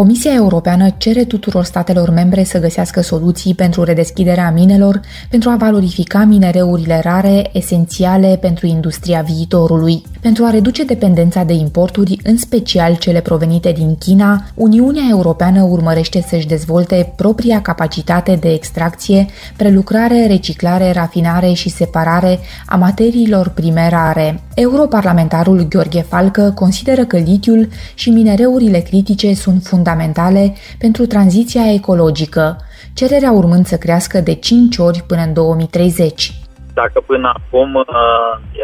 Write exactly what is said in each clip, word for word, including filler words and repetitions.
Comisia Europeană cere tuturor statelor membre să găsească soluții pentru redeschiderea minelor, pentru a valorifica minereurile rare, esențiale pentru industria viitorului. Pentru a reduce dependența de importuri, în special cele provenite din China, Uniunea Europeană urmărește să-și dezvolte propria capacitate de extracție, prelucrare, reciclare, rafinare și separare a materiilor prime rare. Europarlamentarul Gheorghe Falcă consideră că litiul și minereurile critice sunt fundamentale pentru tranziția ecologică, cererea urmând să crească de cinci ori până în două mii treizeci. Dacă până acum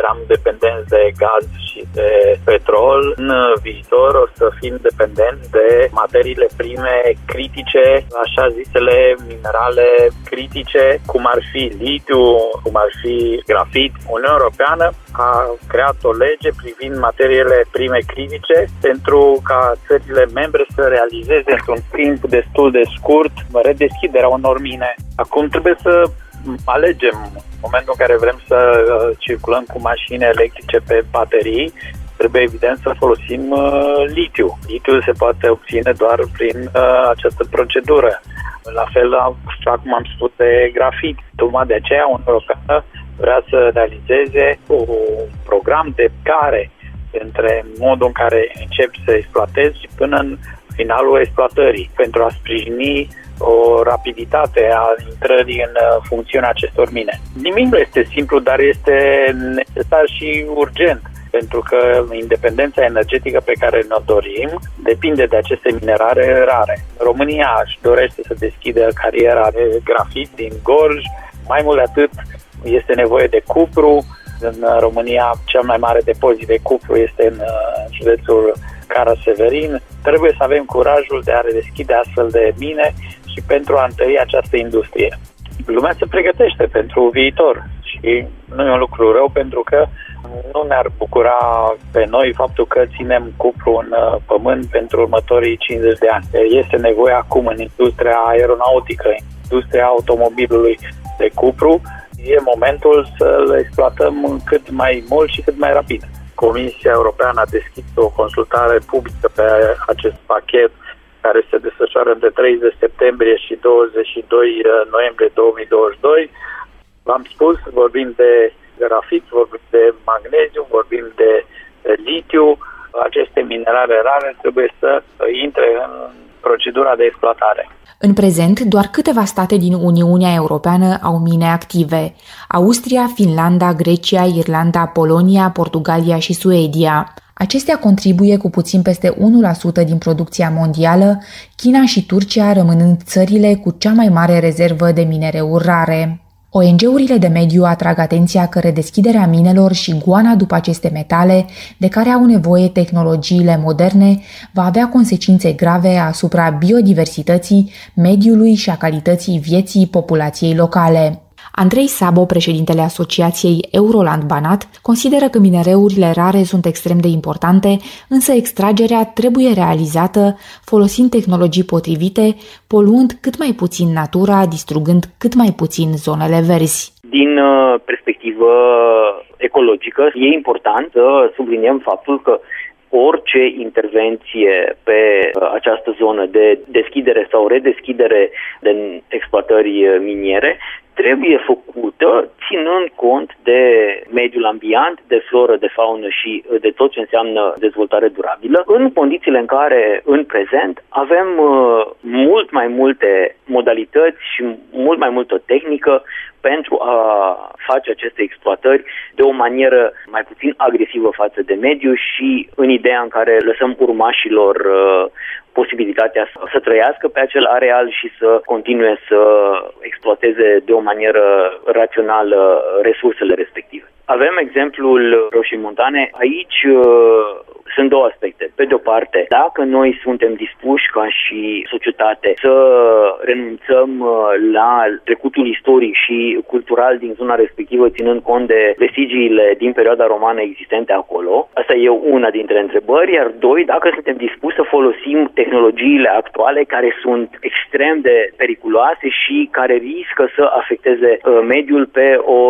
eram dependenți de gaz și de petrol, în viitor o să fim dependenți de materiile prime critice, așa zisele minerale critice, cum ar fi litiu, cum ar fi grafit. Uniunea Europeană a creat o lege privind materiile prime critice pentru ca țările membre să realizeze într-un timp destul de scurt redeschiderea unor mine. Acum trebuie să alegem în momentul în care vrem să circulăm cu mașini electrice pe baterii. Trebuie evident să folosim uh, litiu. Litiu se poate obține doar prin uh, această procedură. La fel, așa cum am spus, de grafit. Tocmai de aceea, Uniunea Europeană vrea să realizeze un program de care între modul în care începi să exploatezi și până în finalul exploatării, pentru a sprijini o rapiditate a intrării în funcțiunea acestor mine. Nimic nu este simplu, dar este necesar și urgent, pentru că independența energetică pe care ne-o dorim depinde de aceste minerale rare. România își dorește să deschidă cariera de grafit din Gorj. Mai mult de atât, este nevoie de cupru. În România, cel mai mare depozit de cupru este în județul Caraș-Severin. Trebuie să avem curajul de a redeschide astfel de mine și pentru a întări această industrie. Lumea se pregătește pentru viitor și nu e un lucru rău, pentru că nu ne-ar bucura pe noi faptul că ținem cupru în pământ pentru următorii cincizeci de ani. Este nevoie acum în industria aeronautică, în industria automobilului de cupru. E momentul să-l exploatăm cât mai mult și cât mai rapid. Comisia Europeană a deschis o consultare publică pe acest pachet care se desfășoară între treizeci septembrie și douăzeci și doi noiembrie două mii douăzeci și doi. V-am spus, vorbim de grafit, vorbim de magneziu, vorbim de litiu. Aceste minerale rare trebuie să intre în procedura de exploatare. În prezent, doar câteva state din Uniunea Europeană au mine active: Austria, Finlanda, Grecia, Irlanda, Polonia, Portugalia și Suedia. Acestea contribuie cu puțin peste unu la sută din producția mondială, China și Turcia rămânând țările cu cea mai mare rezervă de minereuri rare. O N G-urile de mediu atrag atenția că redeschiderea minelor și goana după aceste metale, de care au nevoie tehnologiile moderne, va avea consecințe grave asupra biodiversității, mediului și a calității vieții populației locale. Andrei Sabo, președintele Asociației Euroland Banat, consideră că minereurile rare sunt extrem de importante, însă extragerea trebuie realizată folosind tehnologii potrivite, poluând cât mai puțin natura, distrugând cât mai puțin zonele verzi. Din perspectivă ecologică, e important să subliniem faptul că orice intervenție pe această zonă de deschidere sau redeschidere de exploatări miniere trebuie făcută ținând cont de mediul ambient, de floră, de faună și de tot ce înseamnă dezvoltare durabilă, în condițiile în care, în prezent, avem mult mai multe modalități și mult mai multă tehnică pentru a face aceste exploatări de o manieră mai puțin agresivă față de mediu și în ideea în care lăsăm urmașilor posibilitatea să, să trăiască pe acel areal și să continue să exploateze de o manieră rațională resursele respective. Avem exemplul Roșii Montane. Aici uh, sunt două aspecte. Pe de o parte, dacă noi suntem dispuși ca și societate să renunțăm la trecutul istoric și cultural din zona respectivă, ținând cont de vestigiile din perioada romană existente acolo, asta e una dintre întrebări, iar doi, dacă suntem dispuși să folosim tehnologiile actuale care sunt extrem de periculoase și care riscă să afecteze mediul pe o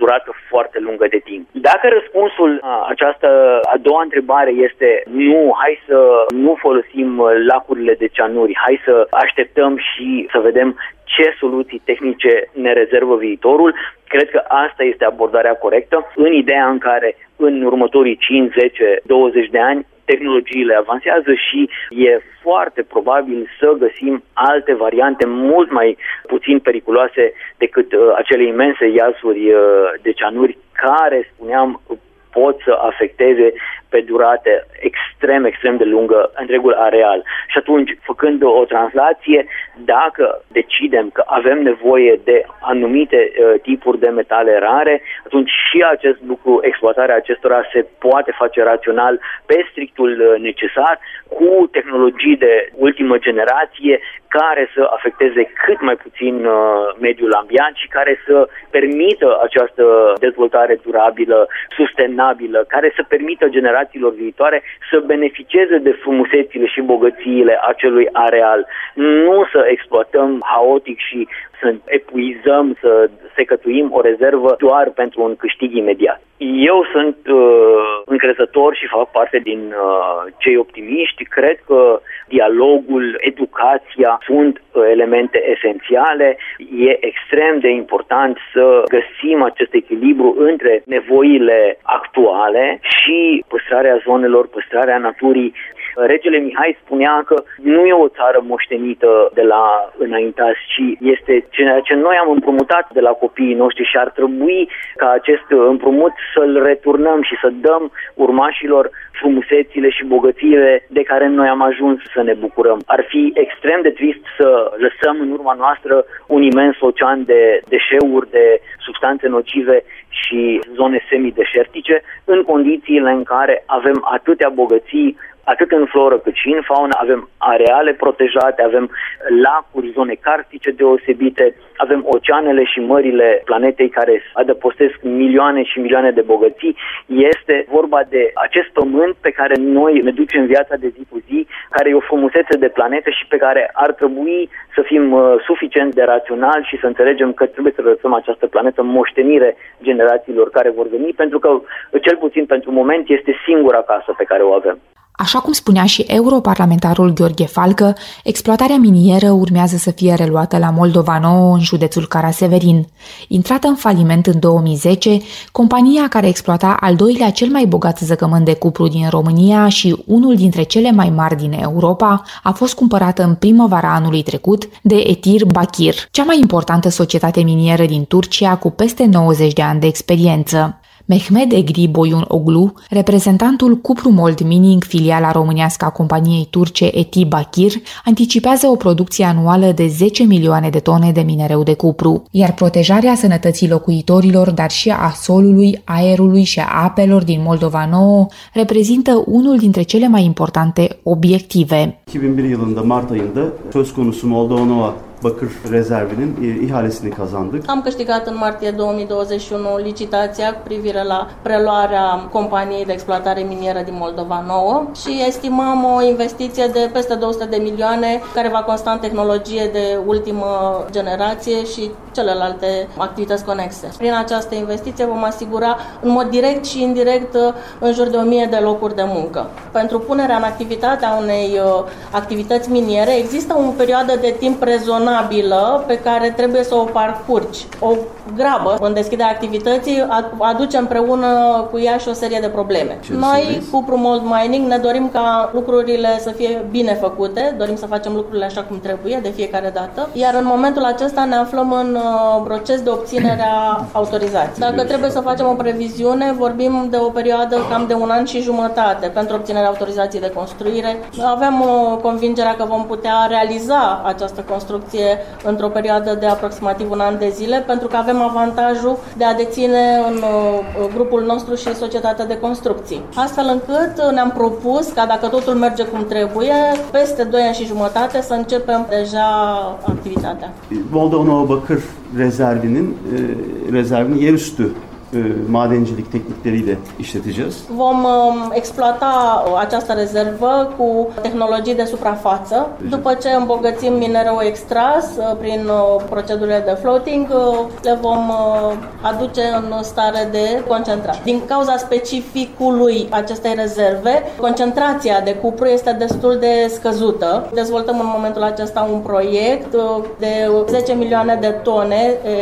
durată foarte lungă de timp. Dacă răspunsul la această a doua întrebare este nu, hai să nu folosim lacurile de cianuri, hai să așteptăm și să vedem ce soluții tehnice ne rezervă viitorul. Cred că asta este abordarea corectă, în ideea în care în următorii cinci, zece, douăzeci de ani tehnologiile avansează și e foarte probabil să găsim alte variante mult mai puțin periculoase decât uh, acele imense iazuri uh, de cianuri care, spuneam, pot să afecteze pe durate extrem, extrem de lungă întregul areal. Și atunci, făcând o translație, dacă decidem că avem nevoie de anumite uh, tipuri de metale rare, atunci și acest lucru, exploatarea acestora se poate face rațional pe strictul uh, necesar, cu tehnologii de ultimă generație care să afecteze cât mai puțin uh, mediul ambiant și care să permită această dezvoltare durabilă, sustenabilă, care să permită generațiilor viitoare să beneficieze de frumusețile și bogățiile acelui areal. Nu să exploatăm haotic și să epuizăm, să secătuim o rezervă doar pentru un câștig imediat. Eu sunt uh, încrezător și fac parte din uh, cei optimiști. Cred că dialogul, educația sunt uh, elemente esențiale. E extrem de important să găsim acest echilibru între nevoile actuale și păstrarea zonelor, păstrarea naturii. Regele Mihai spunea că nu e o țară moștenită de la înaintați, ci este ceea ce noi am împrumutat de la copiii noștri și ar trebui ca acest împrumut să-l returnăm și să dăm urmașilor frumusețile și bogățiile de care noi am ajuns să ne bucurăm. Ar fi extrem de trist să lăsăm în urma noastră un imens ocean de deșeuri, de substanțe nocive și zone semideșertice, în condițiile în care avem atâtea bogății, atât în floră cât și în faună, avem areale protejate, avem lacuri, zone carstice deosebite, avem oceanele și mările planetei care adăpostesc milioane și milioane de bogății. Este vorba de acest pământ pe care noi ne ducem viața de zi cu zi, care e o frumusețe de planetă și pe care ar trebui să fim uh, suficient de rațional și să înțelegem că trebuie să lăsăm această planetă moștenire generațiilor care vor veni, pentru că, cel puțin pentru moment, este singura casă pe care o avem. Așa cum spunea și europarlamentarul Gheorghe Falcă, exploatarea minieră urmează să fie reluată la Moldova Nouă, în județul Caraș-Severin. Intrată în faliment în două mii zece, compania care exploata al doilea cel mai bogat zăcământ de cupru din România și unul dintre cele mai mari din Europa a fost cumpărată în primăvara anului trecut de Eti Bakır, cea mai importantă societate minieră din Turcia cu peste nouăzeci de ani de experiență. Mehmed Egri Boyunoglu, reprezentantul Cuprumold Mining, filiala românească a companiei turce Eti Bakır, anticipează o producție anuală de zece milioane de tone de minereu de cupru, iar protejarea sănătății locuitorilor, dar și a solului, aerului și a apelor din Moldova Nouă reprezintă unul dintre cele mai importante obiective. două mii bir yılında mart ayında söz konusu Moldova Nouă Bakır rezervinin ihalesini kazandık. Am câștigat în martie două mii douăzeci și unu licitația cu privire la preluarea companiei de exploatare minieră din Moldova Nouă și estimăm o investiție de peste două sute de milioane care va consta în tehnologie de ultimă generație și celelalte activități conexe. Prin această investiție vom asigura în mod direct și indirect în jur de o mie de locuri de muncă. Pentru punerea în activitate a unei activități miniere există o perioadă de timp prezonată pe care trebuie să o parcurgi. O grabă în deschiderea activității aduce împreună cu ea și o serie de probleme. Ce Noi, cu Cuprumold Mining, ne dorim ca lucrurile să fie bine făcute, dorim să facem lucrurile așa cum trebuie de fiecare dată, iar în momentul acesta ne aflăm în proces de obținere a autorizației. Dacă trebuie să facem o previziune, vorbim de o perioadă cam de un an și jumătate pentru obținerea autorizației de construire. Avem convingerea că vom putea realiza această construcție într-o perioadă de aproximativ un an de zile, pentru că avem avantajul de a deține în grupul nostru și societatea de construcții. Astfel încât ne-am propus ca, dacă totul merge cum trebuie, peste doi ani și jumătate să începem deja activitatea. Moldova Nouă Bakır rezervinin, rezervinin yerüstü madencilik teknikleriyle işleteceğiz. Vom exploata această rezervă cu tehnologii de suprafață. După ce îmbogățim minereul extras prin procedurile de floating, le vom aduce în stare de concentrat. Din cauza specificului acestei rezerve, concentrația de cupru este destul de scăzută. Dezvoltăm în momentul acesta un proiect de zece milioane de tone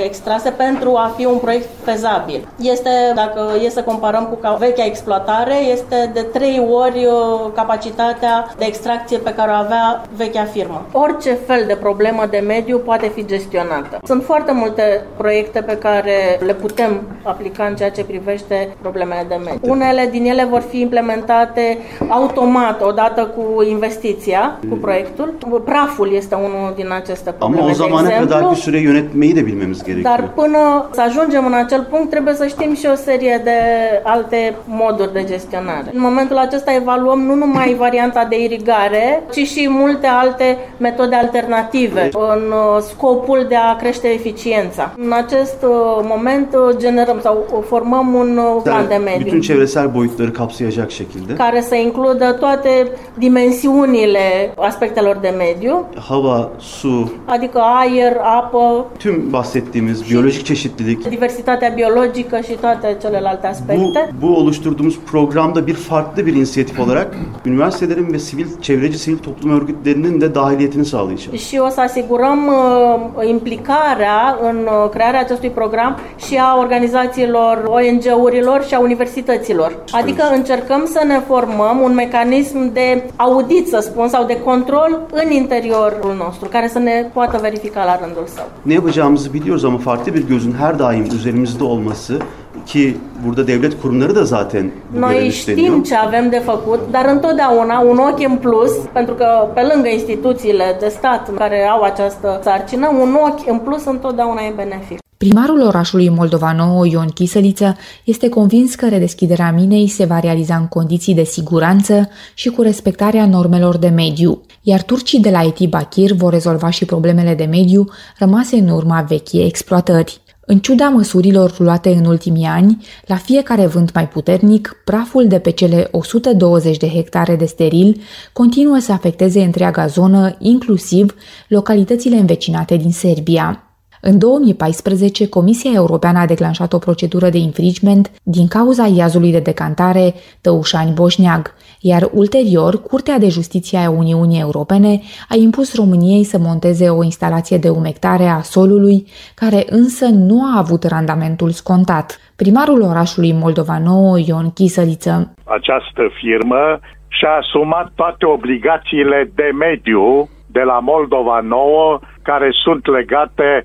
extrase pentru a fi un proiect fezabil. Este, dacă e să comparăm cu vechea exploatare, este de trei ori capacitatea de extracție pe care o avea vechea firmă. Orice fel de problemă de mediu poate fi gestionată. Sunt foarte multe proiecte pe care le putem aplica în ceea ce privește problemele de mediu. Unele din ele vor fi implementate automat odată cu investiția, cu proiectul. Praful este unul din aceste probleme. Ama o zamana de exemplu, kadar bir süre yönetmeyi de bilmemiz gerekiyor. Dar până să ajungem în acel punct trebuie să știm și o serie de alte moduri de gestionare. În momentul acesta evaluăm nu numai varianta de irigare, ci și multe alte metode alternative în scopul de a crește eficiența. În acest moment generăm sau formăm un plan de mediu. Bütün çevresel boyutları kapsayacak şekilde. Care să includă toate dimensiunile aspectelor de mediu. Hava, su. Adică aer, apă. Tüm bahsettiğimiz biyolojik çeşitlilik. Diversitatea biyologică și toate celelalte aspecte. Bu, bu oluşturduğumuz programda bir farklı bir inisiyatif olarak üniversitelerin ve sivil çevreci sivil toplum örgütlerinin de dahiliyetini sağlayacağız. Și o să asigurăm uh, implicarea în uh, crearea acestui program și a organizațiilor, O N G-urilor și a universităților. Adică încercăm să ne formăm un mecanism de audit, să spun, sau de control în interiorul nostru, care să ne poată verifica la rândul său. Ne yapacağımızı biliyoruz ama farklı bir gözün her daim üzerimizde olması ki burada devlet kurumları da zaten noi știm ce avem de făcut, dar întotdeauna un ochi în plus, pentru că pe lângă instituțiile de stat care au această sarcină, un ochi în plus întotdeauna e benefic. Primarul orașului Moldova Nouă, Ion Chisăliță, este convins că redeschiderea minei se va realiza în condiții de siguranță și cu respectarea normelor de mediu, iar turcii de la Eti Bakır vor rezolva și problemele de mediu rămase în urma vechii exploatări. În ciuda măsurilor luate în ultimii ani, la fiecare vânt mai puternic, praful de pe cele o sută douăzeci de hectare de steril continuă să afecteze întreaga zonă, inclusiv localitățile învecinate din Serbia. În două mii paisprezece, Comisia Europeană a declanșat o procedură de infringement din cauza iazului de decantare Tăușani-Boșniag, iar ulterior, Curtea de Justiție a Uniunii Europene a impus României să monteze o instalație de umectare a solului, care însă nu a avut randamentul scontat. Primarul orașului Moldova Nouă, Ion Chisăliță. Această firmă și-a asumat toate obligațiile de mediu de la Moldova Nouă, care sunt legate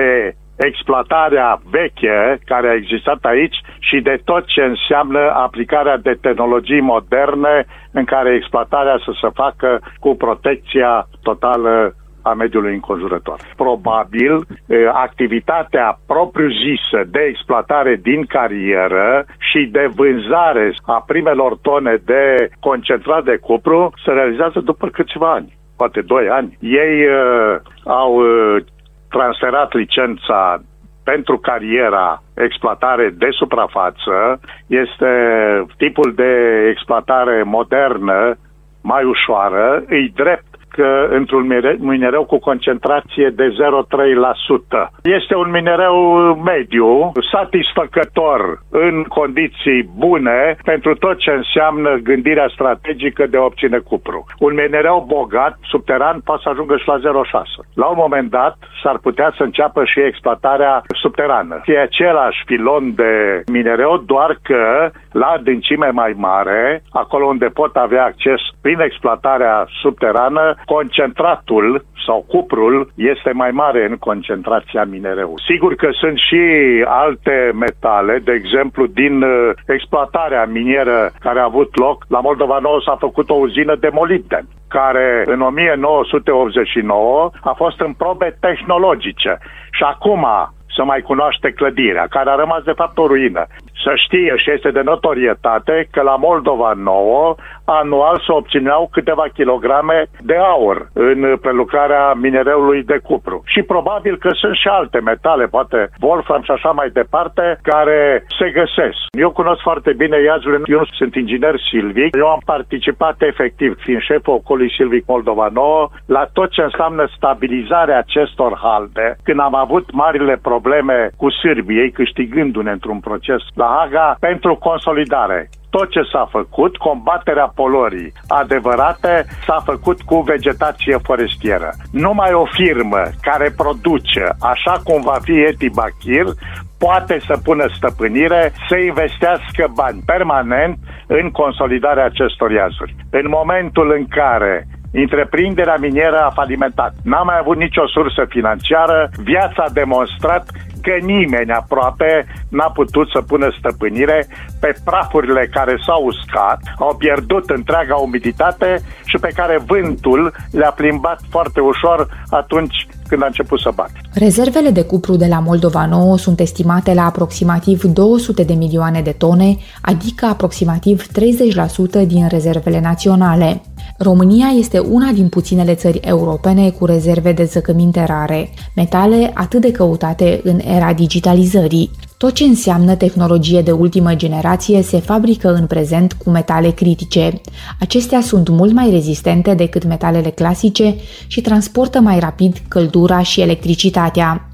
de exploatarea veche care a existat aici și de tot ce înseamnă aplicarea de tehnologii moderne în care exploatarea să se facă cu protecția totală a mediului înconjurător. Probabil, activitatea propriu-zisă de exploatare din carieră și de vânzare a primelor tone de concentrat de cupru se realizează după câțiva ani, poate doi ani. Ei uh, au... Uh, transferat licența pentru cariera exploatare de suprafață, este tipul de exploatare modernă, mai ușoară, îi drept că într-un minereu cu concentrație de zero virgulă trei la sută. Este un minereu mediu, satisfăcător, în condiții bune pentru tot ce înseamnă gândirea strategică de a obține cupru. Un minereu bogat, subteran, poate să ajungă și la zero virgulă șase. La un moment dat s-ar putea să înceapă și exploatarea subterană. E același filon de minereu, doar că la adâncime mai mare, acolo unde pot avea acces prin exploatarea subterană, concentratul sau cuprul este mai mare în concentrația minereului. Sigur că sunt și alte metale, de exemplu din uh, exploatarea minieră care a avut loc, la Moldova Nouă s-a făcut o uzină de molibden, care în o mie nouă sute optzeci și nouă a fost în probe tehnologice și acum se mai cunoaște clădirea, care a rămas de fapt o ruină. Să știe, și este de notorietate, că la Moldova Nouă anual se obțineau câteva kilograme de aur în prelucrarea minereului de cupru. Și probabil că sunt și alte metale, poate wolfram și așa mai departe, care se găsesc. Eu cunosc foarte bine iazurile, eu sunt inginer silvic, eu am participat efectiv, fiind șeful ocolului silvic Moldova Nouă, la tot ce înseamnă stabilizarea acestor halde. Când am avut marile probleme cu Sârbiei, câștigându-ne într-un proces la Haga pentru consolidare. Tot ce s-a făcut, combaterea polorii adevărate, s-a făcut cu vegetație forestieră. Numai o firmă care produce, așa cum va fi Eti Bakır, poate să pună stăpânire, să investească bani permanent în consolidarea acestor iazuri. În momentul în care întreprinderea minieră a falimentat, n-a mai avut nicio sursă financiară, viața a demonstrat că nimeni aproape n-a putut să pună stăpânire pe prafurile care s-au uscat, au pierdut întreaga umiditate și pe care vântul le-a plimbat foarte ușor atunci când a început să bată. Rezervele de cupru de la Moldova Nouă sunt estimate la aproximativ două sute de milioane de tone, adică aproximativ treizeci la sută din rezervele naționale. România este una din puținele țări europene cu rezerve de zăcăminte rare, metale atât de căutate în era digitalizării. Tot ce înseamnă tehnologie de ultimă generație se fabrică în prezent cu metale critice. Acestea sunt mult mai rezistente decât metalele clasice și transportă mai rapid căldura și electricitatea.